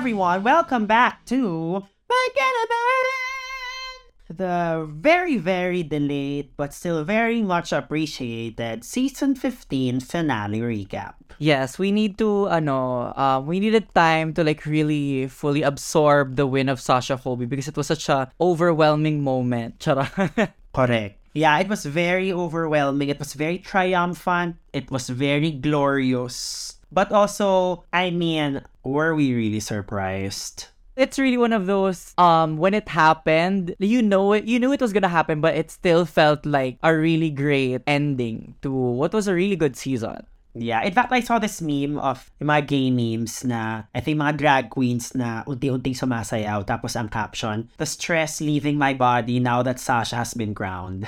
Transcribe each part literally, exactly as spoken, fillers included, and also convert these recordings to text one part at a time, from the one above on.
everyone, welcome back to the very, very delayed but still very much appreciated season fifteen finale recap. Yes, we need to, ano, uh, we needed time to like really fully absorb the win of Sasha Colby because it was such a overwhelming moment. Chara. Correct. Yeah, it was very overwhelming. It was very triumphant. It was very glorious. But also, I mean, were we really surprised? It's really one of those, um, when it happened, you know it, you knew it was gonna happen, but it still felt like a really great ending to what was a really good season. Yeah, in fact, I saw this meme of yung mga gay memes na, I think mga drag queens na unti-unting sumasayaw, tapos ang caption, the stress leaving my body now that Sasha has been crowned.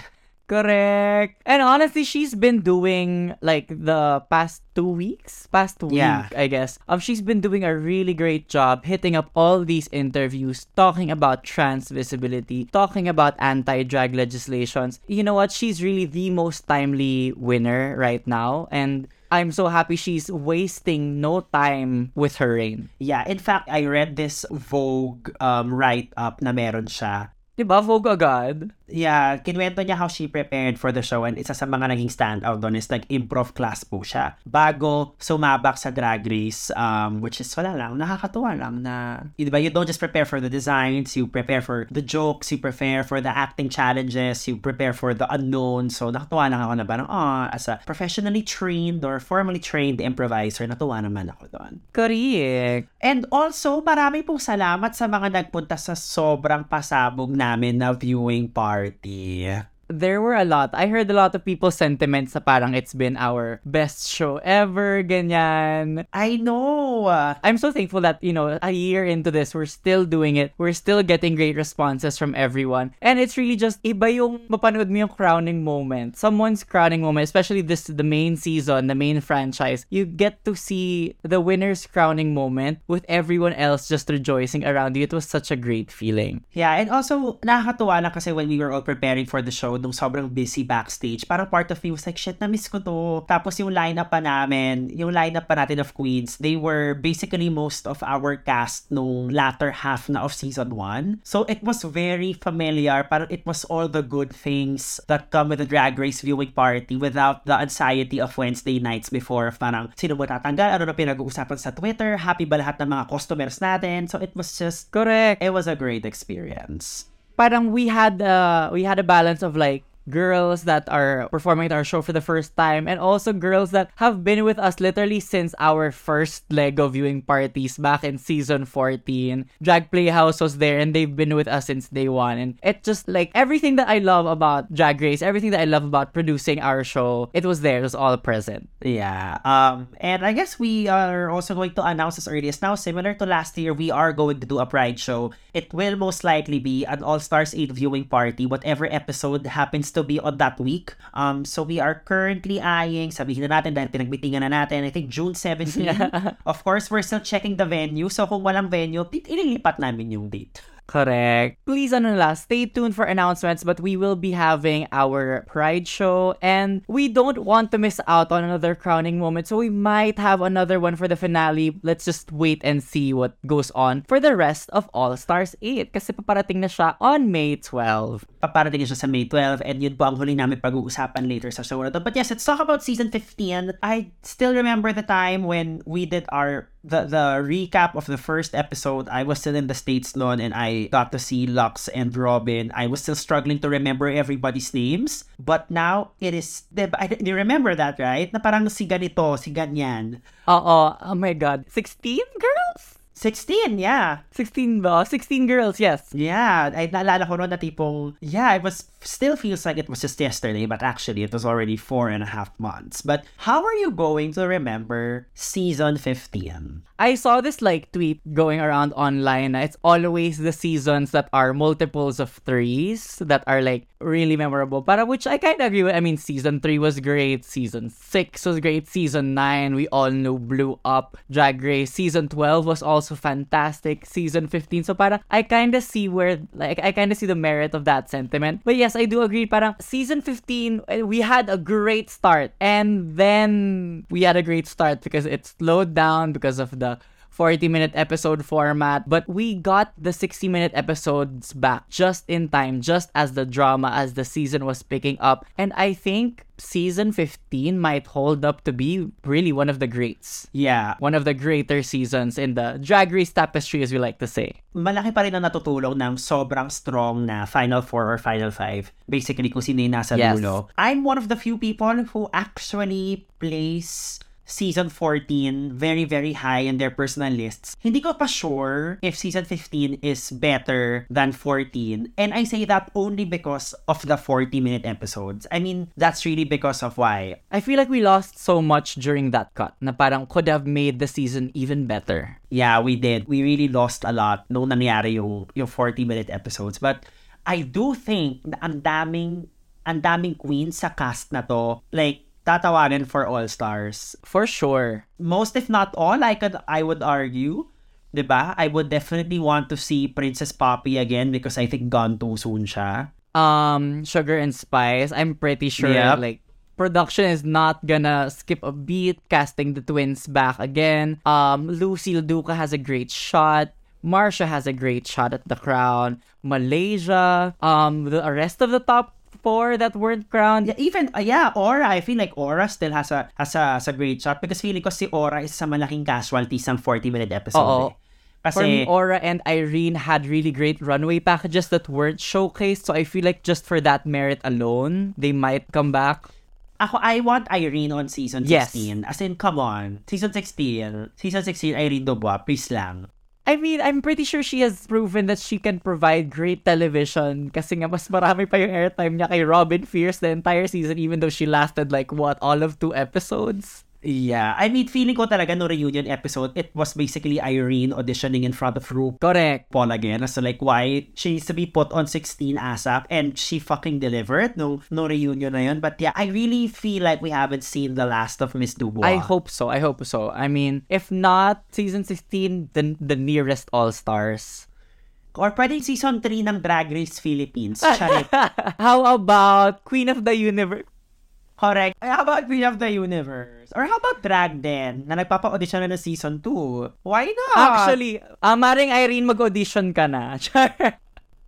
Correct. And honestly, she's been doing like the past two weeks, past week, yeah. I guess. Um, she's been doing a really great job hitting up all these interviews, talking about trans visibility, talking about anti-drag legislations. You know what? She's really the most timely winner right now, and I'm so happy she's wasting no time with her reign. Yeah. In fact, I read this Vogue um write-up na meron siya. Diba, Vogue agad? Yeah, kinuwento niya how she prepared for the show and isa sa mga naging standout doon is nag-improv class po siya bago sumabak sa Drag Race, um, which is wala lang, nakakatuwa lang na, diba, you don't just prepare for the designs, you prepare for the jokes, you prepare for the acting challenges, you prepare for the unknown, so nakatuwa lang ako na parang, oh, as a professionally trained or formally trained improviser, natuwa naman ako doon. Correct. And also, marami pong salamat sa mga nagpunta sa sobrang pasabog namin na viewing party. There were a lot. I heard a lot of people's sentiments sa parang it's been our best show ever, ganyan. I know. I'm so thankful that, you know, a year into this, we're still doing it. We're still getting great responses from everyone. And it's really just iba yung mapanood mo yung crowning moment. Someone's crowning moment, especially this, the main season, the main franchise. You get to see the winner's crowning moment with everyone else just rejoicing around you. It was such a great feeling. Yeah, and also, nakakatuwa na kasi when we were all preparing for the show, nung sobrang busy backstage, parang part of me was like, shit, na-miss ko to. Tapos yung lineup pa namin, yung lineup pa natin of queens, they were basically most of our cast nung latter half na of season one. So it was very familiar, parang it was all the good things that come with a Drag Race viewing party without the anxiety of Wednesday nights before, parang sino mo tatanggal, ano na pinag-uusapan sa Twitter, happy ba lahat ng mga customers natin. So it was just, correct, it was a great experience. Parang we had uh, we had a balance of like girls that are performing at our show for the first time and also girls that have been with us literally since our first leg of viewing parties back in season fourteen. Drag Playhouse was there and they've been with us since day one. And it's just like everything that I love about Drag Race, everything that I love about producing our show, it was there. It was all present. Yeah. Um. And I guess we are also going to announce as early as now, similar to last year, we are going to do a Pride show. It will most likely be an All Stars eight viewing party, whatever episode happens to be on that week. Um, so we are currently eyeing, sabihin na natin dahil pinagbitingan na natin, I think June seventeenth. Of course, we're still checking the venue. So kung walang venue, ililipat namin yung date. Correct. Please, ano nila, stay tuned for announcements, but we will be having our Pride show and we don't want to miss out on another crowning moment, so we might have another one for the finale. Let's just wait and see what goes on for the rest of All Stars eight kasi paparating na siya on May twelfth. Paparating na siya sa May twelfth and yun po ang huli namin pag-uusapan later sa show. But yes, let's talk about season fifteen. I still remember the time when we did our The the recap of the first episode. I was still in the States noon and I got to see Luxx and Robin. I was still struggling to remember everybody's names. But now, it is... You remember that, right? Na parang si ganito, si ganyan. Oo. Oh my God. sixteen girls? sixteen, yeah. sixteen ba? sixteen girls, yes. Yeah. I, naalala ko noon na tipong... Yeah, it was... Still feels like it was just yesterday, but actually, it was already four and a half months. But how are you going to remember season fifteen? I saw this like tweet going around online. It's always the seasons that are multiples of threes that are like really memorable. Para which I kind of agree with. I mean, season three was great. Season six was great. Season nine, we all know, blew up. Drag Race. Season twelve was also fantastic. Season fifteen. So para I kind of see where, like, I kind of see the merit of that sentiment. But yes, I do agree. Parang season fifteen, we had a great start. And then we had a great start because it slowed down because of the forty-minute episode format. But we got the sixty-minute episodes back just in time, just as the drama, as the season was picking up. And I think season fifteen might hold up to be really one of the greats. Yeah. One of the greater seasons in the Drag Race tapestry, as we like to say. Malaki pa rin ang natutulog ng sobrang strong na Final Four or Final Five. Basically, kung sino yung nasa yes. dulo. I'm one of the few people who actually plays Season fourteen very, very high in their personal lists. Hindi ko pa sure if Season fifteen is better than fourteen. And I say that only because of the forty-minute episodes. I mean, that's really because of why. I feel like we lost so much during that cut na parang could have made the season even better. Yeah, we did. We really lost a lot nung nangyari yung, yung forty-minute episodes. But I do think na ang daming, ang daming queens sa cast na to. Like, tatawanin for All Stars. For sure. Most if not all, I could I would argue, diba? I would definitely want to see Princess Poppy again because I think gone too soon siya. Um, Sugar and Spice, I'm pretty sure yep. like production is not gonna skip a beat, casting the twins back again. Um, Lucy LaDuca has a great shot. Marcia has a great shot at the crown. Malaysia, um the rest of the top four that weren't crowned. Yeah, even, uh, yeah, Aura. I feel like Aura still has a, has a, has a great shot because feeling ko si Aura is sa malaking casualty sa forty-minute episode. Eh. Kasi, for me, Aura and Irene had really great runway packages that weren't showcased. So I feel like just for that merit alone, they might come back. Ako, I want Irene on season sixteen. Yes. As in, come on. Season sixteen. Season sixteen, Irene Dubois. Please lang. I mean, I'm pretty sure she has proven that she can provide great television kasi nga mas marami pa yung airtime niya kay Robin Fierce the entire season even though she lasted like, what, all of two episodes? Yeah. I mean, feeling ko talaga no reunion episode, it was basically Irene auditioning in front of RuPaul. Correct. Paul again. So like, why? She needs to be put on sixteen ASAP and she fucking delivered. No, no reunion na yun. But yeah, I really feel like we haven't seen the last of Miss Dubois. I hope so. I hope so. I mean, if not season sixteen, then the nearest All Stars. Or pwedeng season three ng Drag Race Philippines. Charit. How about Queen of the Universe? Correct. How about Queen of the Universe? Or how about Drag Den, na nagpapa-audition na ng season two? Why not? Actually, uh, maring Irene, mag-audition ka na.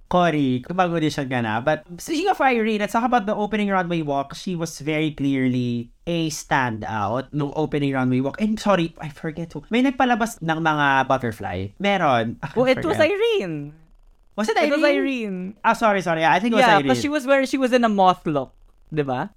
Cory, mag-audition ka na. But speaking of Irene, let's talk about the opening runway walk. She was very clearly a standout nung opening runway walk. And sorry, I forget who. May nagpalabas ng mga butterfly. Meron. Oh, it was Irene. Was it Irene? It was Irene. Ah, oh, sorry, sorry. I think it was yeah, Irene. Yeah, but she was wearing, she was in a moth look. Diba?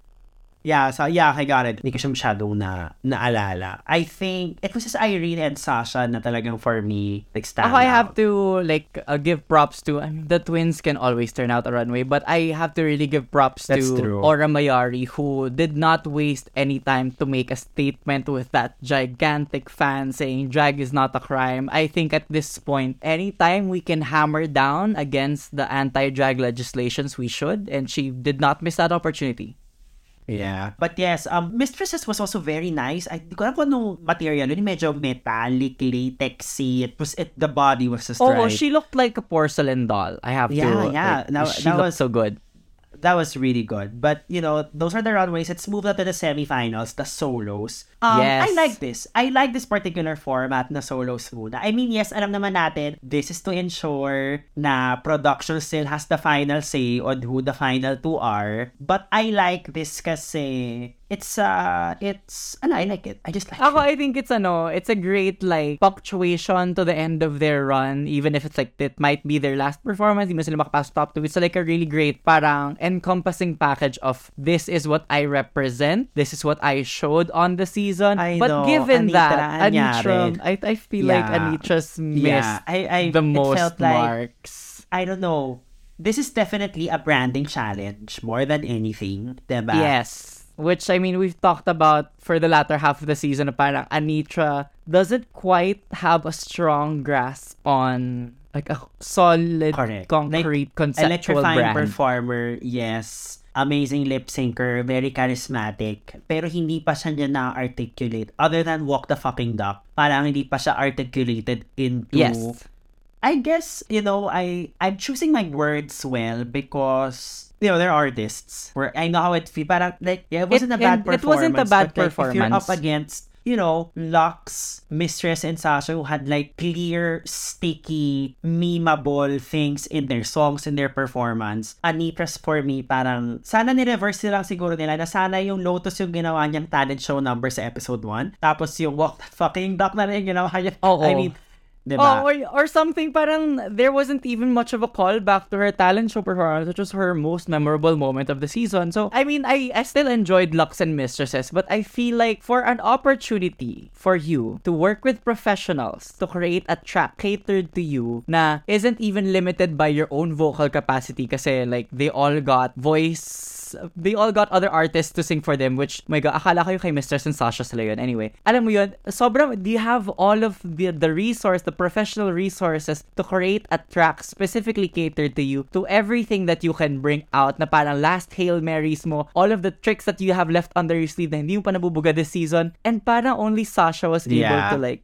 Yeah, so yeah, I got it. Hindi ko siya masyado na naalala. I think it was just Irene and Sasha na talagang for me, like, stand out. I have to, like, uh, give props to, I mean, the twins can always turn out a runway, but I have to really give props That's to true. Aura Mayari, who did not waste any time to make a statement with that gigantic fan saying drag is not a crime. I think at this point, anytime we can hammer down against the anti-drag legislations, we should, and she did not miss that opportunity. Yeah. But yes, um, Mistresses was also very nice. I don't know what material. It was medyo metallic, latexy. It was, it, the body was just oh, right. Oh, she looked like a porcelain doll. I have yeah, to. Yeah, yeah. Like, that, she that looked was, so good. That was really good. But, you know, those are the runways. It's moved up to the semifinals, the solos. Um, yes. I like this. I like this particular format na solos muna. I mean, yes, alam naman natin, this is to ensure na production still has the final say on who the final two are. But I like this kasi it's, uh, it's, ano, I like it. I just like Ako, it. I think it's, ano, it's a great, like, punctuation to the end of their run, even if it's, like, it might be their last performance, hindi mo sila makapasok top two. It's, like, a really great, parang, encompassing package of, this is what I represent, this is what I showed on the season. I but know, given Anetra, that, Anetra, I, I feel yeah. like Anetra's missed yeah. I, I, the most marks. Like, I don't know. This is definitely a branding challenge, more than anything, diba? Yes. Which, I mean, we've talked about for the latter half of the season, parang Anetra doesn't quite have a strong grasp on, like, a solid, Correct. concrete, like, conceptual electrifying brand. Electrifying performer, yes. Amazing lip-syncer, very charismatic. Pero hindi pa siya niya na-articulate. Other than Walk the Fucking Duck, parang hindi pa siya articulated into... Yes. I guess, you know, I, I'm choosing my words well because... You know, they're artists. Where I know how it feels. Like, yeah, it wasn't it, a bad performance. It wasn't a bad but, like, performance. If you're up against, you know, Luxx, Mistress, and Sasha, who had like clear, sticky, memeable things in their songs, in their performance. Anetra's for me, parang sana ni-reverse nila siguro nila na sana yung Lotus yung ginawa niyang talent show number sa episode one. Tapos yung Walk That Fucking Duck na rin yung ginawa niya. Oh, oh. I mean, diba? Oh, or, or something, parang there wasn't even much of a callback to her talent show performance, which was her most memorable moment of the season. So, I mean, I, I still enjoyed Luxx and Mistresses, but I feel like for an opportunity for you to work with professionals to create a track catered to you na isn't even limited by your own vocal capacity kasi like they all got voice... They all got other artists to sing for them, which, my God, akala ko yung kay Mistress and Sasha sila yun. Anyway, alam mo yun, sobrang, do you have all of the, the resource, the professional resources to create a track specifically catered to you, to everything that you can bring out, na parang last Hail Marys mo, all of the tricks that you have left under your sleeve na hindi mo pa nabubuga this season, and parang only Sasha was able yeah. to like,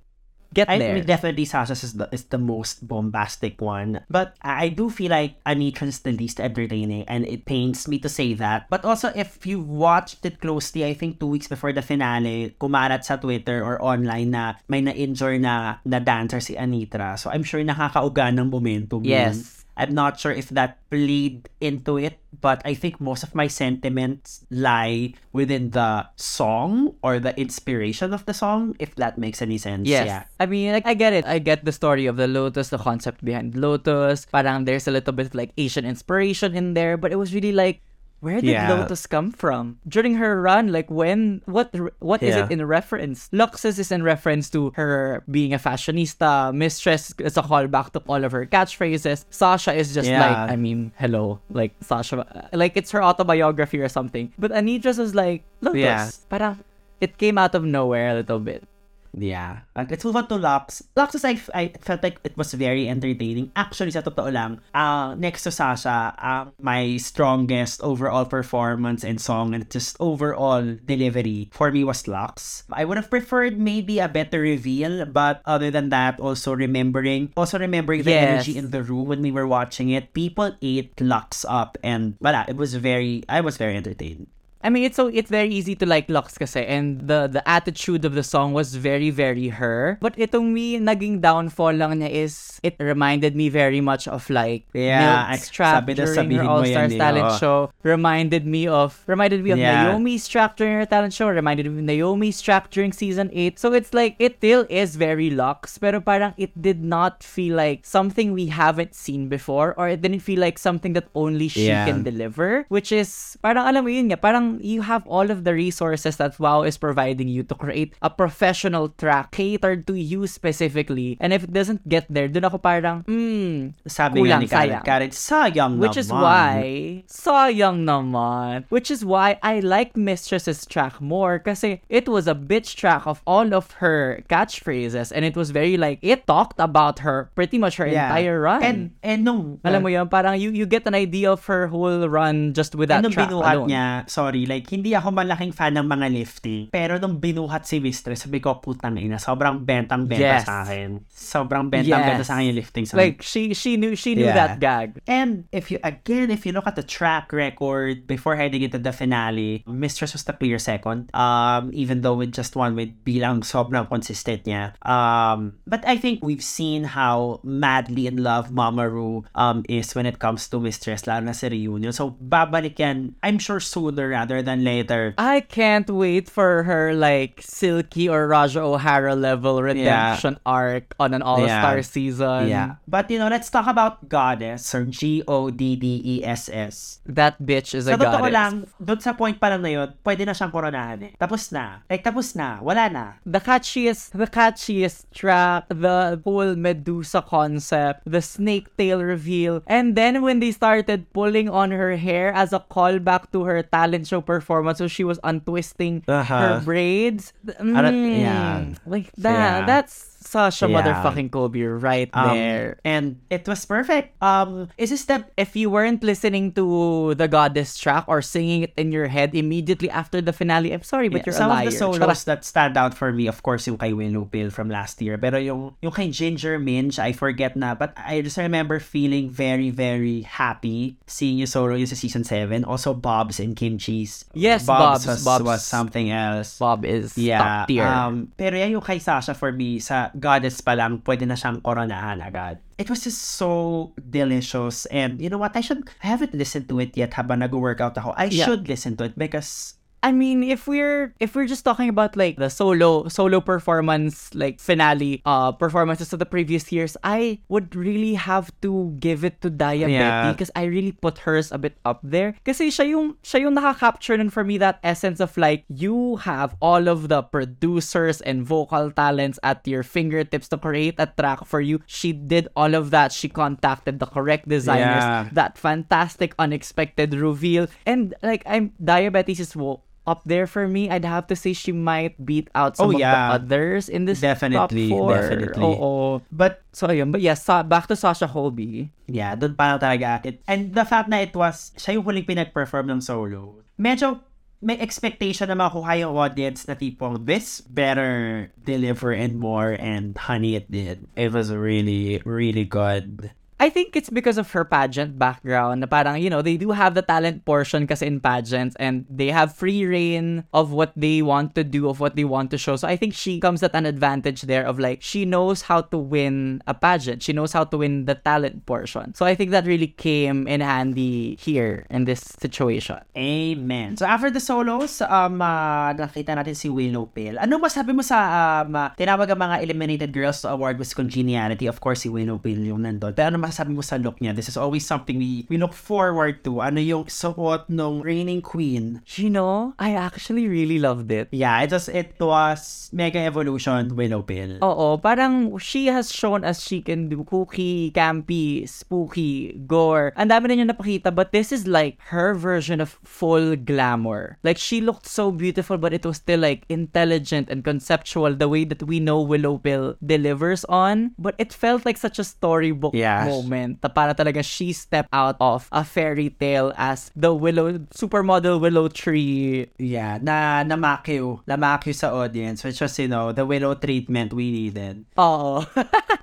get there. I mean, definitely Sasha's is the, is the most bombastic one. But I do feel like Anetra's the least entertaining, and it pains me to say that. But also, if you watched it closely, I think two weeks before the finale, kumarat sa Twitter or online na may na-injure na, na dancer si Anetra. So I'm sure nakakauga ng momentum. Yes. Yun. I'm not sure if that played into it, but I think most of my sentiments lie within the song or the inspiration of the song, if that makes any sense. Yes. Yeah. I mean, like, I get it. I get the story of the Lotus, the concept behind Lotus. Parang there's a little bit of, like, Asian inspiration in there, but it was really, like, where did yeah. Lotus come from? During her run, like, when, what what yeah. is it in reference? Luxx's is in reference to her being a fashionista. Mistress is a callback to all of her catchphrases. Sasha is just yeah. like, I mean, hello. Like, Sasha, like, it's her autobiography or something. But Anetra's was like, Lotus. Yeah. Parang, it came out of nowhere a little bit. Yeah. And let's move on to Luxx. Luxx is like, I felt like it was very entertaining. Actually, sa totoo lang, uh, next to Sasha, uh, my strongest overall performance and song and just overall delivery for me was Luxx. I would have preferred maybe a better reveal, but other than that, also remembering, also remembering the yes. energy in the room when we were watching it, people ate Luxx up, and wala, it was very, I was very entertained. I mean, it's so it's very easy to like Luxx kasi, and the the attitude of the song was very, very her. But itong me naging downfall lang niya is it reminded me very much of like yeah, Milk's track during her All Stars talent oh. show. Reminded me of reminded me of yeah. Naomi's track during her talent show. Reminded me of Naomi's track during season eight. So it's like it still is very Luxx, pero parang it did not feel like something we haven't seen before, or it didn't feel like something that only she yeah. can deliver. Which is parang alam mo yun nga, parang you have all of the resources that WOW is providing you to create a professional track catered to you specifically, and if it doesn't get there, dun ako parang mm, sabi kulang, nga ni Karit, Karit, sayang which naman. Is why sayang naman which is why I like Mistress's track more kasi it was a bitch track of all of her catchphrases, and it was very like it talked about her pretty much her yeah. entire run, and and no alam mo yun parang you, you get an idea of her whole run just with that and track alone niya, sorry like, hindi ako malaking fan ng mga lifting. Pero nung binuhat si Mistress, sabi ko, putang ina, sobrang bentang-benta yes. sa akin. Sobrang bentang-benta yes. sa akin yung lifting. Sa like, she she knew she knew yeah. that gag. And, if you again, if you look at the track record, before heading into the finale, Mistress was the clear second. Um, even though with just one with bilang sobrang consistent niya. Um, but I think we've seen how madly in love Mama Ru um, is when it comes to Mistress, lalo na sa reunion. So, babalik yan, I'm sure sooner rather than later. I can't wait for her like Silky or Raja O'Hara level redemption yeah. arc on an all-star yeah. season. Yeah. But you know, let's talk about Goddess or G O D D E S S. That bitch is sa a goddess. Sa totoo lang, doon sa point pa lang na yun, pwede na siyang koronahan eh. Tapos na. Like, tapos na. Wala na. The catchiest, the catchiest track, the whole Medusa concept, the snake tail reveal, and then when they started pulling on her hair as a callback to her talent show performance, so she was untwisting uh-huh. her braids. Mm, yeah. Like that. Yeah. That's Sasha yeah. motherfucking Colby right um, there. And it was perfect. Um, it's just that if you weren't listening to the Goddess track or singing it in your head immediately after the finale, I'm sorry, but yeah, you're a liar. Some of the solos that stand out for me, of course, yung kay Willow Pill from last year. Pero yung, yung kay Ginger Minj, I forget na. But I just remember feeling very, very happy seeing yung solo yung sa season seven. Also, Bob's and Kimchi's. Yes, Bob's. Bob's was, Bob's was something else. Bob is yeah, top tier. Um, pero yan yung kay Sasha for me, sa Goddess pa lang, pwede na siyang koronahan agad. It was just so delicious. And you know what? I should, I haven't listened to it yet habang nag-workout ako. I yeah. should listen to it because... I mean, if we're if we're just talking about like the solo solo performance, like finale uh performances of the previous years, I would really have to give it to Daya yeah. Betty because I really put hers a bit up there. Kasi siya yung siya yung nakakapture nun for me that essence of like you have all of the producers and vocal talents at your fingertips to create a track for you. She did all of that. She contacted the correct designers. Yeah. That fantastic unexpected reveal, and like I'm Daya Betty's just woke. Up there for me, I'd have to say she might beat out some oh, yeah. of the others in this definitely, top four. Definitely, oh, oh. But so yun, but yes, yeah, sa- back to Sasha Colby. Yeah, dun pa talaga akit. And the fact na it was siya yung huling pinag-perform ng solo. Medyo may expectation na makuha yung audience na tipong this better deliver and more, and honey, it did. It was really, really good. I think it's because of her pageant background na parang, you know, they do have the talent portion kasi in pageants and they have free reign of what they want to do, of what they want to show. So I think she comes at an advantage there of like, she knows how to win a pageant. She knows how to win the talent portion. So I think that really came in handy here in this situation. Amen. So after the solos, um, uh, nakita natin si Willow Pill. Ano ba sabi mo sa um, uh, tinawag ang mga eliminated girls to award was congeniality? Of course, si Willow Pill yung nandun. Pero ano masasabi mo sa look niya? This is always something we, we look forward to. Ano yung support ng reigning queen? You know, I actually really loved it. Yeah, it was, it was mega evolution Willow Pill. Oo, parang she has shown us she can do kooky, campy, spooky, gore. Ang dami na niya napakita, but this is like her version of full glamour. Like, she looked so beautiful, but it was still like intelligent and conceptual the way that we know Willow Pill delivers on. But it felt like such a storybook yeah. moment na para talaga she stepped out of a fairy tale as the willow supermodel willow tree yeah na namakyo namakyo sa audience, which was, you know, the willow treatment we needed. Oh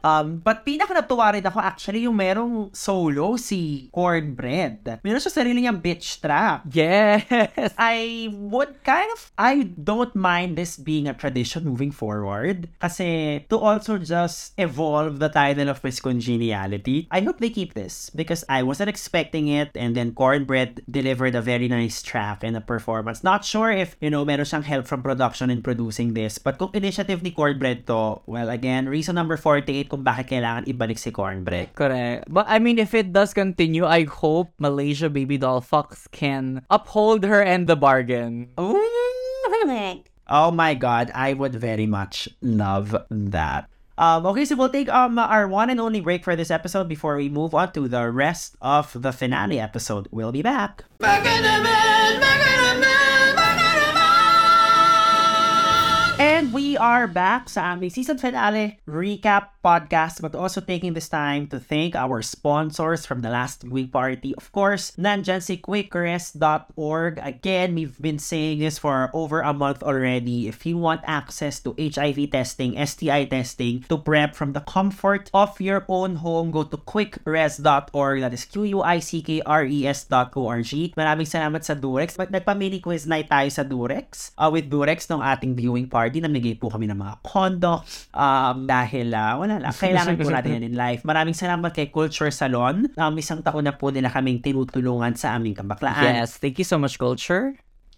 um but pinaka natuwa rin ako actually yung merong solo si Cornbread. Meron siya sarili niyang bitch trap. Yes, I would kind of I don't mind this being a tradition moving forward kasi to also just evolve the title of Miss Congeniality. I hope they keep this because I wasn't expecting it, and then Cornbread delivered a very nice track and a performance. Not sure if, you know, meron siyang help from production in producing this, but kung initiative ni Cornbread to, well, again, reason number forty-eight kung bakit kailangan ibalik si Cornbread. Correct. But I mean, if it does continue, I hope Malaysia Babydoll Foxx can uphold her end the bargain. Oh my God, I would very much love that. Um, okay, so we'll take um, our one and only break for this episode before we move on to the rest of the finale episode. We'll be back. Back in the bed, back in the bed, back in the bed. And we are back sa aming season finale recap podcast, but also taking this time to thank our sponsors from the last week party. Of course, nandyan si quickres dot org. Again, we've been saying this for over a month already. If you want access to H I V testing, S T I testing, to prep from the comfort of your own home, go to quickres dot org. That is Q U I C K R E S dot org. Maraming salamat sa Durex. But nagpa-mini quiz night tayo sa Durex. Uh, with Durex ng ating viewing party, namigay po kami ng mga condo. Um, dahil uh, wala lang. Kailangan po natin yan in life. Maraming salamat kay Culture Salon. Um, isang taon na po nila kaming tinutulungan sa aming kabaklaan. Yes, thank you so much, Culture.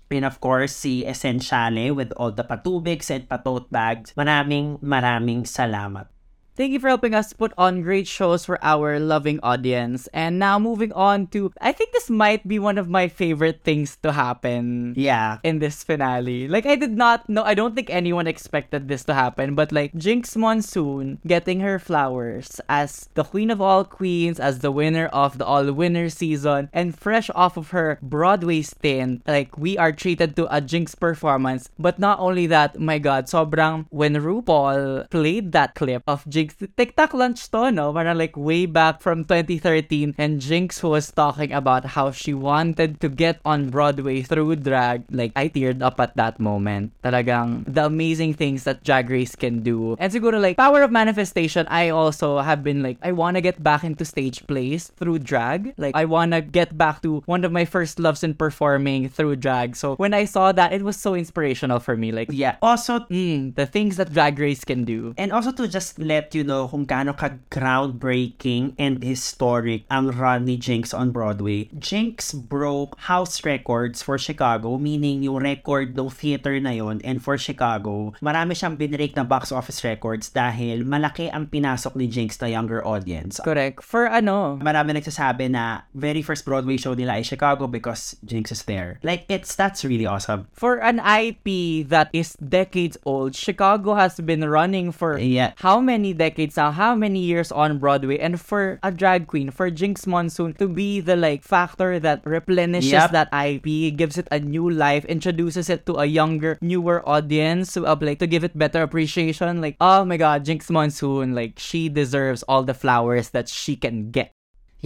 And of course, si Esenciale with all the patubig and patote bags. Maraming, maraming salamat. Thank you for helping us put on great shows for our loving audience. And now moving on to, I think this might be one of my favorite things to happen. Yeah. In this finale. Like, I did not know, I don't think anyone expected this to happen. But like, Jinkx Monsoon getting her flowers as the queen of all queens, as the winner of the all winner season. And fresh off of her Broadway stint, like, we are treated to a Jinkx performance. But not only that, my God, sobrang, when RuPaul played that clip of Jinkx, TikTok lunch to, no? Parang like way back from twenty thirteen, and Jinkx was talking about how she wanted to get on Broadway through drag. Like, I teared up at that moment. Talagang the amazing things that Drag Race can do. And siguro like, power of manifestation, I also have been like, I wanna get back into stage plays through drag. Like, I wanna get back to one of my first loves in performing through drag. So, when I saw that, it was so inspirational for me. Like, yeah. Also, mm, the things that Drag Race can do. And also to just let you know kung gaano ka-groundbreaking and historic ang run ni Jinkx on Broadway. Jinkx broke house records for Chicago, meaning yung record ng theater na yon, and for Chicago, marami siyang binrake na box office records dahil malaki ang pinasok ni Jinkx na younger audience. Correct. For ano? Marami nagsasabi na very first Broadway show nila ay Chicago because Jinkx is there. Like, it's, that's really awesome. For an I P that is decades old, Chicago has been running for yeah. how many decades now, how many years on Broadway, and for a drag queen, for Jinkx Monsoon to be the like factor that replenishes yep. that I P, gives it a new life, introduces it to a younger, newer audience to uh, like to give it better appreciation. Like, oh my God, Jinkx Monsoon, like, she deserves all the flowers that she can get.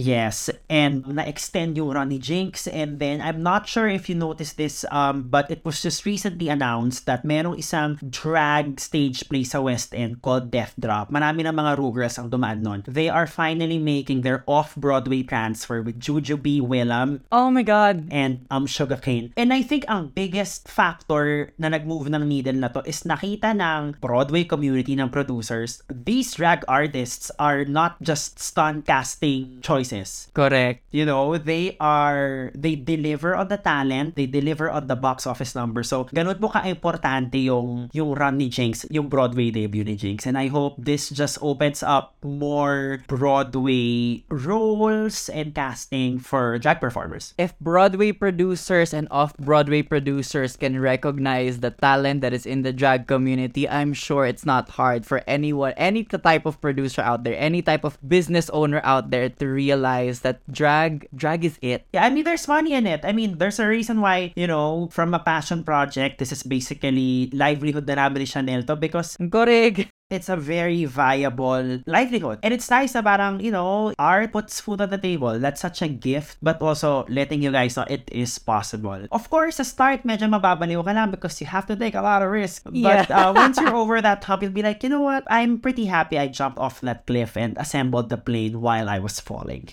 Yes, and na-extend yung run ni Jinkx, and then I'm not sure if you noticed this, um, but it was just recently announced that merong isang drag stage play sa West End called Death Drop. Marami ng mga Rugers ang dumaan nun. They are finally making their off-Broadway transfer with Jujubee Willem. Oh my God. And um, Sugarcane. And I think ang biggest factor na nag-move ng needle na to is nakita ng Broadway community ng producers. These drag artists are not just stunt casting choices. Correct. You know, they are, they deliver on the talent, they deliver on the box office number. So, ganun po ka-importante yung, yung run ni Jinkx, yung Broadway debut ni Jinkx. And I hope this just opens up more Broadway roles and casting for drag performers. If Broadway producers and off-Broadway producers can recognize the talent that is in the drag community, I'm sure it's not hard for anyone, any type of producer out there, any type of business owner out there to realize realize that drag drag is it. Yeah, I mean, there's money in it. I mean, there's a reason why, you know, from a passion project, this is basically livelihood na namin ni Chanel to, because correct. It's a very viable livelihood. And it's nice na parang, you know, art puts food on the table. That's such a gift. But also, letting you guys know it is possible. Of course, the start, medyo mababaliw ka lang because you have to take a lot of risk. Yeah. But uh, once you're over that top, you'll be like, you know what? I'm pretty happy I jumped off that cliff and assembled the plane while I was falling.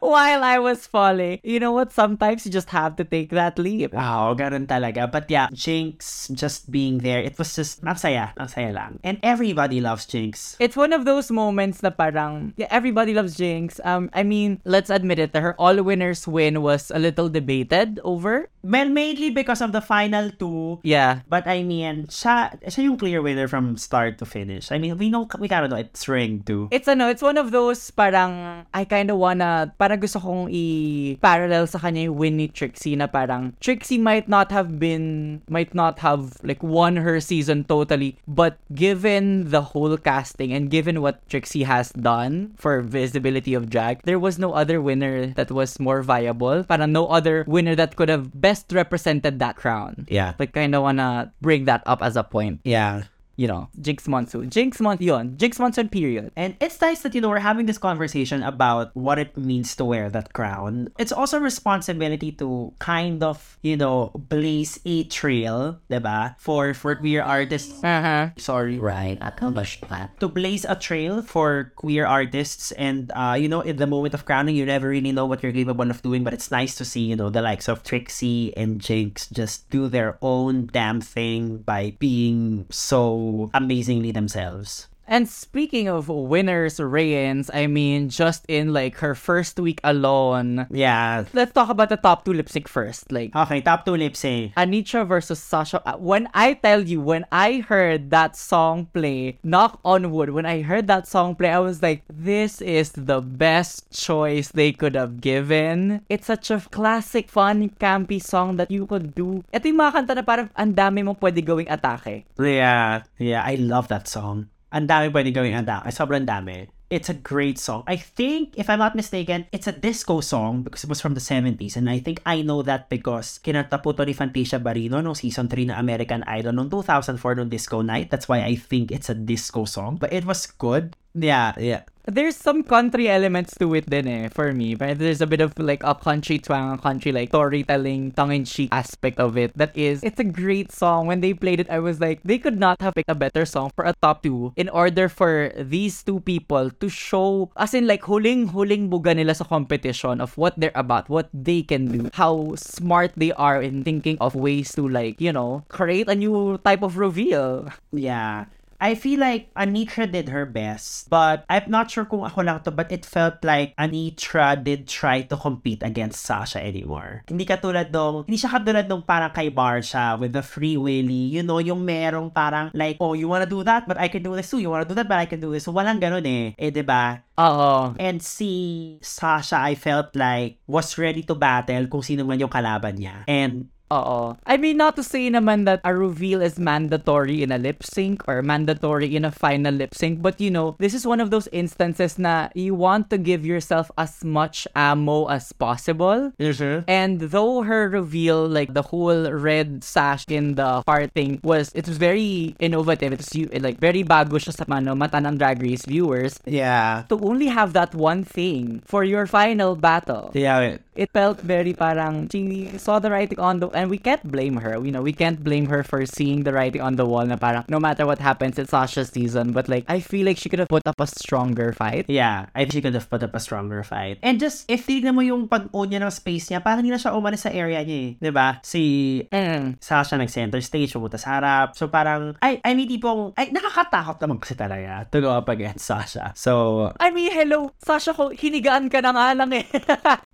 While I was falling. You know what? Sometimes you just have to take that leap. Oh, ganun talaga. But yeah, Jinkx just being there, it was just masaya. Masaya lang. And everybody loves Jinkx. It's one of those moments na parang, yeah, everybody loves Jinkx. Um, I mean, let's admit it, her all-winners win was a little debated over. Well, mainly because of the final two. Yeah. But I mean, siya, siya yung clear winner from start to finish. I mean, we know, we kind of know it's ring too. It's ano, it's one of those parang, I kind of wanna, parang gusto kong i-parallel sa kanya yung win ni Trixie na parang, Trixie might not have been, might not have like won her season totally, but given the whole casting and given what Trixie has done for visibility of drag, there was no other winner that was more viable. Parang no other winner that could have best represented that crown. Yeah. Like, kind of wanna bring that up as a point. Yeah. You know, Jinkx Monsoon. Jinkx Monsoon. Jinkx Monsoon, period. And it's nice that, you know, we're having this conversation about what it means to wear that crown. It's also a responsibility to kind of, you know, blaze a trail, diba? For, for queer artists. Uh-huh. Sorry. Right. To blaze a trail for queer artists. And, uh, you know, in the moment of crowning, you never really know what you're capable of doing. But it's nice to see, you know, the likes of Trixie and Jinkx just do their own damn thing by being so amazingly themselves. And speaking of winners, Reyens, I mean, just in like her first week alone. Yeah. Let's talk about the top two lip sync first. Like, okay, top two lip sync. Anetra versus Sasha. When I tell you, when I heard that song play, knock on wood, when I heard that song play, I was like, this is the best choice they could have given. It's such a classic, fun, campy song that you could do. Ito yung mga kanta na parang ang dami mong pwede gawing atake. Yeah. Yeah, I love that song. Ang dami pwede gawing atake. Sobrang dami. It's a great song. I think, if I'm not mistaken, it's a disco song because it was from the seventies. And I think I know that because kinanta po to ni Fantasia Barrino no season three na American Idol noong two thousand four noong disco night. That's why I think it's a disco song. But it was good. Yeah, yeah. There's some country elements to it din eh, for me. But there's a bit of like a country twang, a country like storytelling, tongue-in-cheek aspect of it. That is, it's a great song. When they played it, I was like, they could not have picked a better song for a top two in order for these two people to show, as in like, huling-huling buga nila sa competition of what they're about, what they can do, how smart they are in thinking of ways to like, you know, create a new type of reveal. Yeah. I feel like Anetra did her best, but I'm not sure kung ako lang to, but it felt like Anetra did try to compete against Sasha anymore. Hindi katulad nung, hindi siya katulad nung parang kay Marcia with the free willy, you know, yung merong parang like, oh, you wanna do that, but I can do this too. You wanna do that, but I can do this. So, walang ganun eh. Eh, diba? Oo. And si Sasha, I felt like, was ready to battle kung sino man yung kalaban niya. And, oo. I mean, not to say naman that a reveal is mandatory in a lip sync or mandatory in a final lip sync, but you know, this is one of those instances na you want to give yourself as much ammo as possible. Yes, sir. And though her reveal, like the whole red sash in the heart thing, was, it was very innovative. It was like very bago siya sa mano mata ng Drag Race viewers. Yeah. To only have that one thing for your final battle. Yeah. It felt very parang she saw the writing on the, and we can't blame her. You know, we can't blame her for seeing the writing on the wall na parang no matter what happens, it's Sasha's season. But like, I feel like she could have put up a stronger fight. Yeah, I think she could have put up a stronger fight. And just, if tignan mo yung pag-own niya ng space niya, parang hindi na siya umalis sa area niya eh. Diba? Si mm. Sasha nag-center stage, pumunta sa harap. So parang, ay, I mean, tipong, ay, nakakatakot naman kasi talaga to go up against Sasha. So, I mean, hello, Sasha, hinigaan ka na nga lang eh.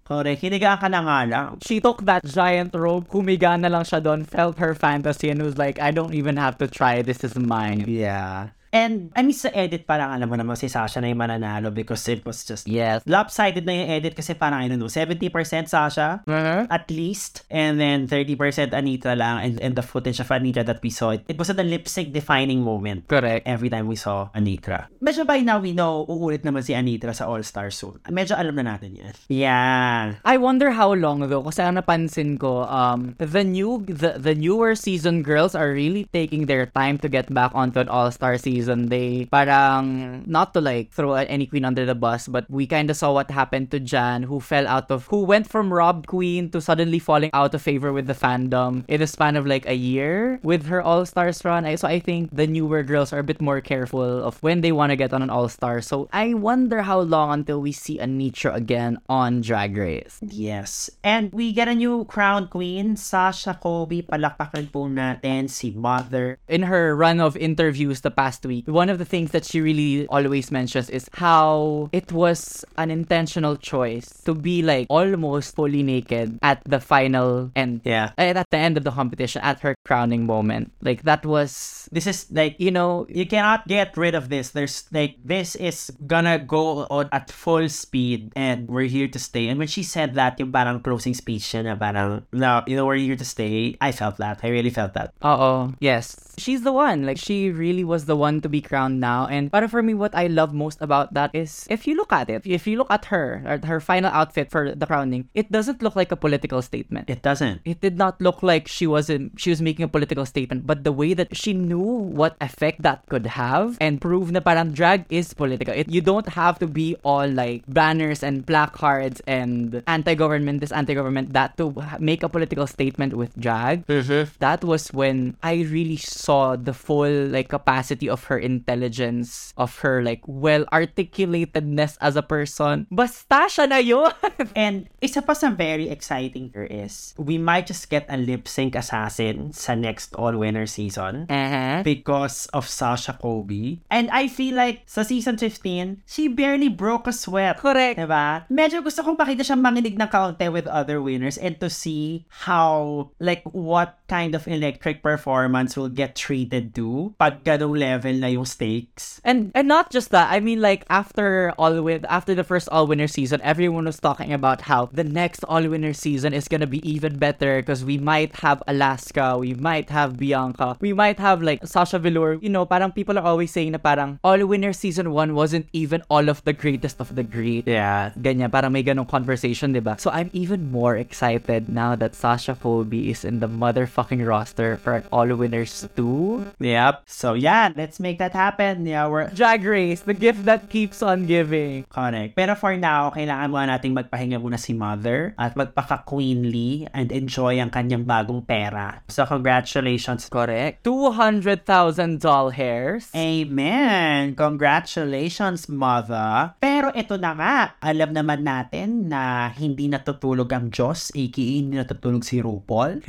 Correct. Hinigaan ka na nga lang. She took that giant robe, kumiga na lang siya doon, felt her fantasy, and was like, I don't even have to try. This is mine. Yeah. And, I mean, sa edit, parang alam mo naman si Sasha na yung mananalo because it was just, yes, lopsided na yung edit kasi parang, I don't know, seventy percent Sasha, uh-huh, at least, and then thirty percent Anetra lang, and, and the footage of Anetra that we saw, it, it was a lip-sync defining moment. Correct. Every time we saw Anetra. Medyo by now, we know, uulit naman si Anetra sa All Stars soon. Medyo alam na natin yan. Yeah. I wonder how long though, kasi ang napansin ko, um, the new, the, the newer season girls are really taking their time to get back onto an All-Star season. And they parang, not to like throw any queen under the bus, but we kind of saw what happened to Jan, who fell out of, who went from robbed queen to suddenly falling out of favor with the fandom in the span of like a year with her All-Stars run. So I think the newer girls are a bit more careful of when they want to get on an All-Star. So I wonder how long until we see Anetra again on Drag Race. Yes. And we get a new crown queen, Sasha Colby. Palakpakan po natin si Mother. In her run of interviews the past week, one of the things that she really always mentions is how it was an intentional choice to be like almost fully naked at the final end. Yeah. At the end of the competition, at her crowning moment. Like that was, this is like, you know, you cannot get rid of this. There's like, this is gonna go on at full speed and we're here to stay. And when she said that, yung parang closing speech na parang, no, you know, we're here to stay. I felt that. I really felt that. Uh-oh. Yes. She's the one. Like she really was the one to be crowned now, and but for me, what I love most about that is if you look at it, if you look at her, at her final outfit for the crowning, it doesn't look like a political statement. It doesn't. It did not look like she wasn't. She was making a political statement, but the way that she knew what effect that could have and prove na parang drag is political. It, you don't have to be all like banners and placards and anti-government this, anti-government that to make a political statement with drag. That was when I really saw the full like capacity of her intelligence, of her like well-articulatedness as a person. Basta siya na yun! And isa pa sa very exciting here is we might just get a lip-sync assassin sa next all-winner season uh-huh. because of Sasha Colby. And I feel like sa season fifteen, she barely broke a sweat. Correct. Diba? Medyo gusto kong pakita siya manginig ng kaunti with other winners and to see how, like, what kind of electric performance will get treated to pag ganong level na yung stakes. And and not just that, I mean, like, after all with after the first all-winner season, everyone was talking about how the next all-winner season is gonna be even better because we might have Alaska, we might have Bianca, we might have, like, Sasha Velour. You know, parang people are always saying na parang all-winner season one wasn't even all of the greatest of the great. Yeah. Ganyan, parang may ganong conversation, diba? So I'm even more excited now that Sasha Colby is in the motherfucking roster for an all-winners two. Yep. So yeah, let's make that happen. Yeah, we're... Drag Race, the gift that keeps on giving. Correct. Pero for now, kailangan muna nating magpahinga muna si Mother at magpaka-queenly and enjoy ang kanyang bagong pera. So congratulations. Correct. two hundred thousand doll hairs. Amen. Congratulations, Mother. Pero ito na nga. Alam naman natin na hindi natutulog ang Diyos, aka hindi natutulog si RuPaul.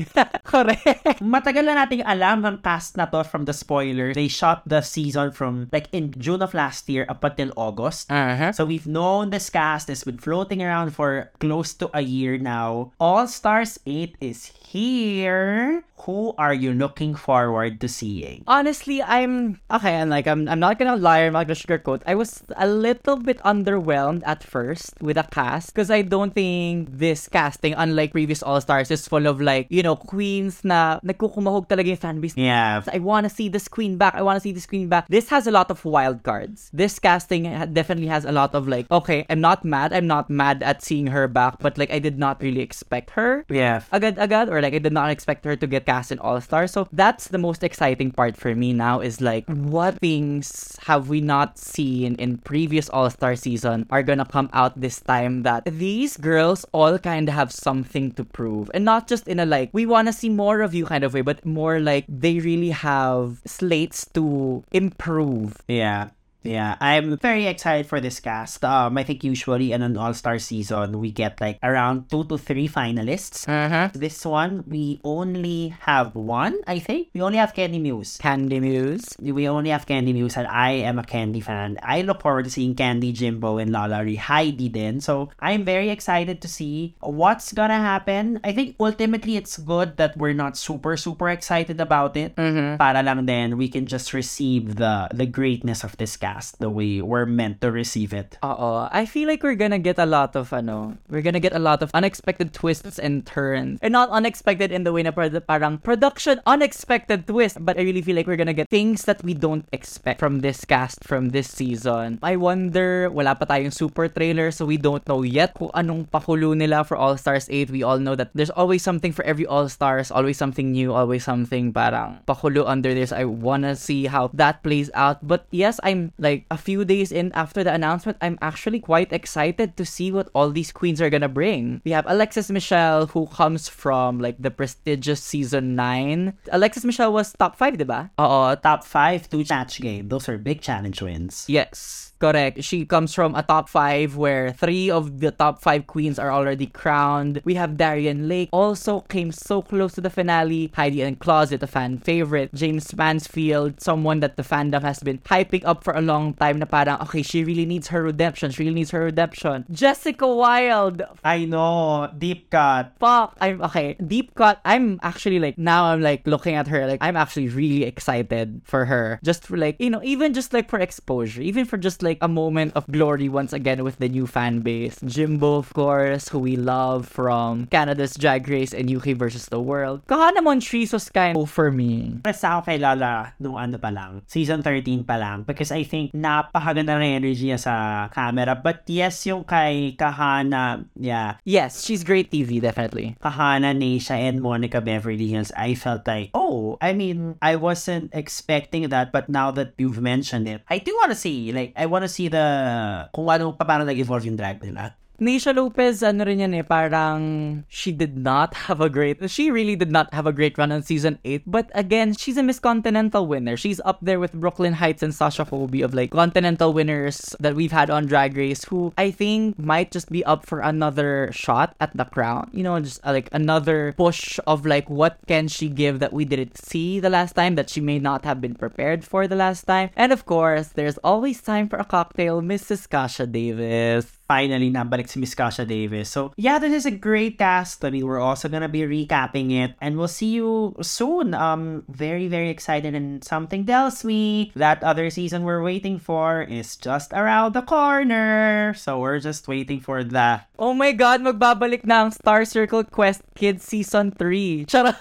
Correct. Matagal na nating alam ang cast na to from the spoilers. They shot the season from like in June of last year up until August. Uh-huh. So we've known this cast has been floating around for close to a year now. All Stars eight is here. Who are you looking forward to seeing? Honestly, I'm okay. I'm like I'm. I'm not gonna lie. I'm not gonna sugarcoat. I was a little bit underwhelmed at first with a cast because I don't think this casting, unlike previous All Stars, is full of like you know queens na nagkukumahog talaga yung fanbase. Yeah. I wanna see this queen back. I wanna see this queen back. This has a lot of wild cards. This casting definitely has a lot of like. Okay, I'm not mad. I'm not mad at seeing her back, but like I did not really expect her. Yeah. Agad agad or like I did not expect her to get cast in All-Stars. So that's the most exciting part for me now is like what things have we not seen in previous All-Star season are gonna come out this time that these girls all kind of have something to prove. And not just in a like we wanna see more of you kind of way, but more like they really have slates to improve. Yeah. Yeah, I'm very excited for this cast. Um, I think usually in an all-star season, we get like around two to three finalists. Uh-huh. This one, we only have one, I think. We only have Kandy Muse. Kandy Muse. We only have Kandy Muse and I am a Kandy fan. I look forward to seeing Kandy, Jimbo, and Lala Heidi din. So I'm very excited to see what's gonna happen. I think ultimately it's good that we're not super, super excited about it. Mm-hmm. Para lang din, we can just receive the, the greatness of this cast. The way we're meant to receive it. Uh-oh. I feel like we're gonna get a lot of, ano, we're gonna get a lot of unexpected twists and turns. And not unexpected in the way na parang production unexpected twist, but I really feel like we're gonna get things that we don't expect from this cast, from this season. I wonder, wala pa tayong super trailer, so we don't know yet kung anong pakulo nila for All Stars eight. We all know that there's always something for every All-Stars, always something new, always something parang pakulo under this. I wanna see how that plays out. But yes, I'm like a few days in after the announcement, I'm actually quite excited to see what all these queens are gonna bring. We have Alexis Michelle, who comes from like the prestigious season nine. Alexis Michelle was top five, diba? Oo, top five to match game. Those are big challenge wins. Yes. Correct. She comes from a top five where three of the top five queens are already crowned. We have Darian Lake, also came so close to the finale. Heidi and Closet, a fan favorite. James Mansfield, someone that the fandom has been hyping up for a long time na parang, okay, she really needs her redemption. She really needs her redemption. Jessica Wilde. I know. Deep cut. Fuck. I'm, okay. Deep cut. I'm actually like, now I'm like looking at her, like, I'm actually really excited for her. Just for like, you know, even just like for exposure. Even for just like, like a moment of glory once again with the new fan base. Jimbo, of course, who we love from Canada's Drag Race and U K versus the World. Kahana Montrese was kind of for me. Presa ako kay Lala nung ano pa lang, season thirteen pa lang, because I think napakaganda na energy niya sa camera. But yes, yung kay Kahana, yeah. Yes, she's great T V, definitely. Kahana, Neisha, and Monica Beverly Hills, I felt like, oh, I mean, I wasn't expecting that, but now that you've mentioned it, I do want to see, like, I want to see the kung ano pa paano nag-evolve yung drag nila. Nisha Lopez, ano rin yan eh, parang she did not have a great, she really did not have a great run on season eight. But again, she's a Miss Continental winner. She's up there with Brooklyn Heights and Sasha Colby of like Continental winners that we've had on Drag Race who I think might just be up for another shot at the crown. You know, just uh, like another push of like what can she give that we didn't see the last time that she may not have been prepared for the last time. And of course, there's always time for a cocktail, Missus Kasha Davis. Finally, nabalik si Miss Kasha Davis. So, yeah, this is a great task study. We're also gonna be recapping it. And we'll see you soon. Um, very, very excited. And something tells me that other season we're waiting for is just around the corner. So, we're just waiting for that. Oh my God, magbabalik na ang Star Circle Quest Kids Season three. Charot!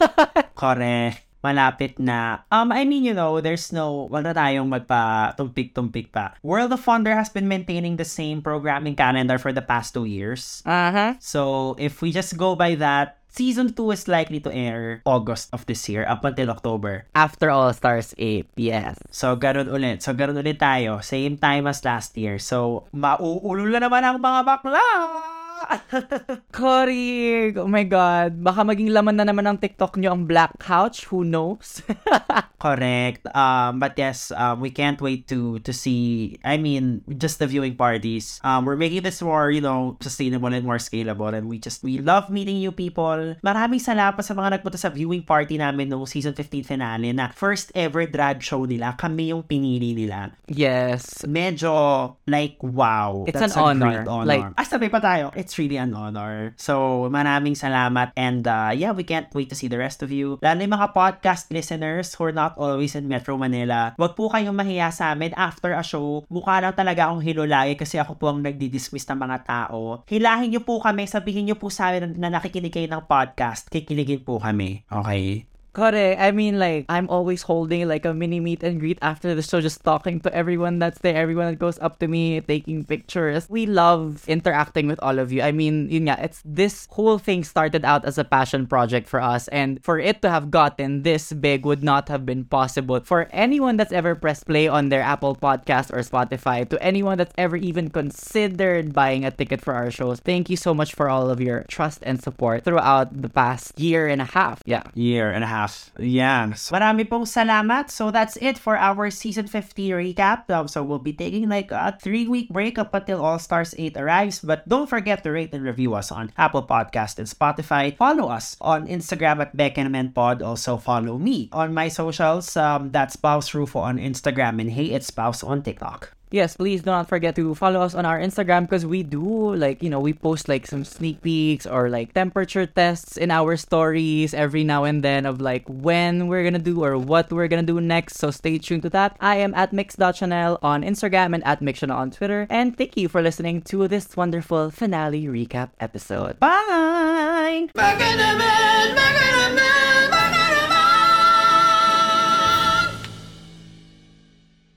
Correct. Malapit na. Um, I mean, you know, there's no, wala tayong magpa-tumpik-tumpik pa. World of Wonder has been maintaining the same programming calendar for the past two years. Uh-huh. So, if we just go by that, Season two is likely to air August of this year up until October. After All Stars eight, yes. So, ganun ulit. So, ganun ulit tayo. Same time as last year. So, mauulo na naman ang mga bakla! Corey, oh my God. Baka maging laman na naman ng TikTok nyo ang black couch. Who knows? Correct. Um, but yes, um, we can't wait to to see, I mean, just the viewing parties. Um, we're making this more, you know, sustainable and more scalable. And we just, we love meeting you people. Maraming salamat sa mga nagpunta sa viewing party namin noong season fifteen finale na first ever drag show nila. Kami yung pinili nila. Yes. Medyo, like, wow. It's That's an honor. honor. Like, ah, sabay pa tayo. It's It's really an honor. So, maraming salamat. And uh, yeah, we can't wait to see the rest of you. Lalo yung mga podcast listeners who are not always in Metro Manila. Huwag po kayong mahiya sa amin after a show. Mukha lang talaga akong hilulagi kasi ako po ang nagdi-dismiss ng mga tao. Hilahin nyo po kami. Sabihin nyo po sa amin na nakikinig kayo ng podcast. Kikiligin po kami. Okay? Correct. I mean, like, I'm always holding, like, a mini meet and greet after the show, just talking to everyone that's there, everyone that goes up to me, taking pictures. We love interacting with all of you. I mean, yun nga, it's this whole thing started out as a passion project for us, and for it to have gotten this big would not have been possible for anyone that's ever pressed play on their Apple Podcast or Spotify, to anyone that's ever even considered buying a ticket for our shows. Thank you so much for all of your trust and support throughout the past year and a half. Yeah. Year and a half. Yeah. So, marami pong salamat. So that's it for our season fifty recap. Um, so we'll be taking like a three-week break up until All Stars eight arrives. But don't forget to rate and review us on Apple Podcast and Spotify. Follow us on Instagram at BeckenmanPod. Also follow me on my socials. Um, that's Paus Rufo on Instagram and Hey It's Paus on TikTok. Yes, please do not forget to follow us on our Instagram because we do, like, you know, we post, like, some sneak peeks or, like, temperature tests in our stories every now and then of, like, when we're gonna do or what we're gonna do next. So stay tuned to that. I am at mix dot channel on Instagram and at mixchannel on Twitter. And thank you for listening to this wonderful finale recap episode. Bye! Back in the bed, back in the bed.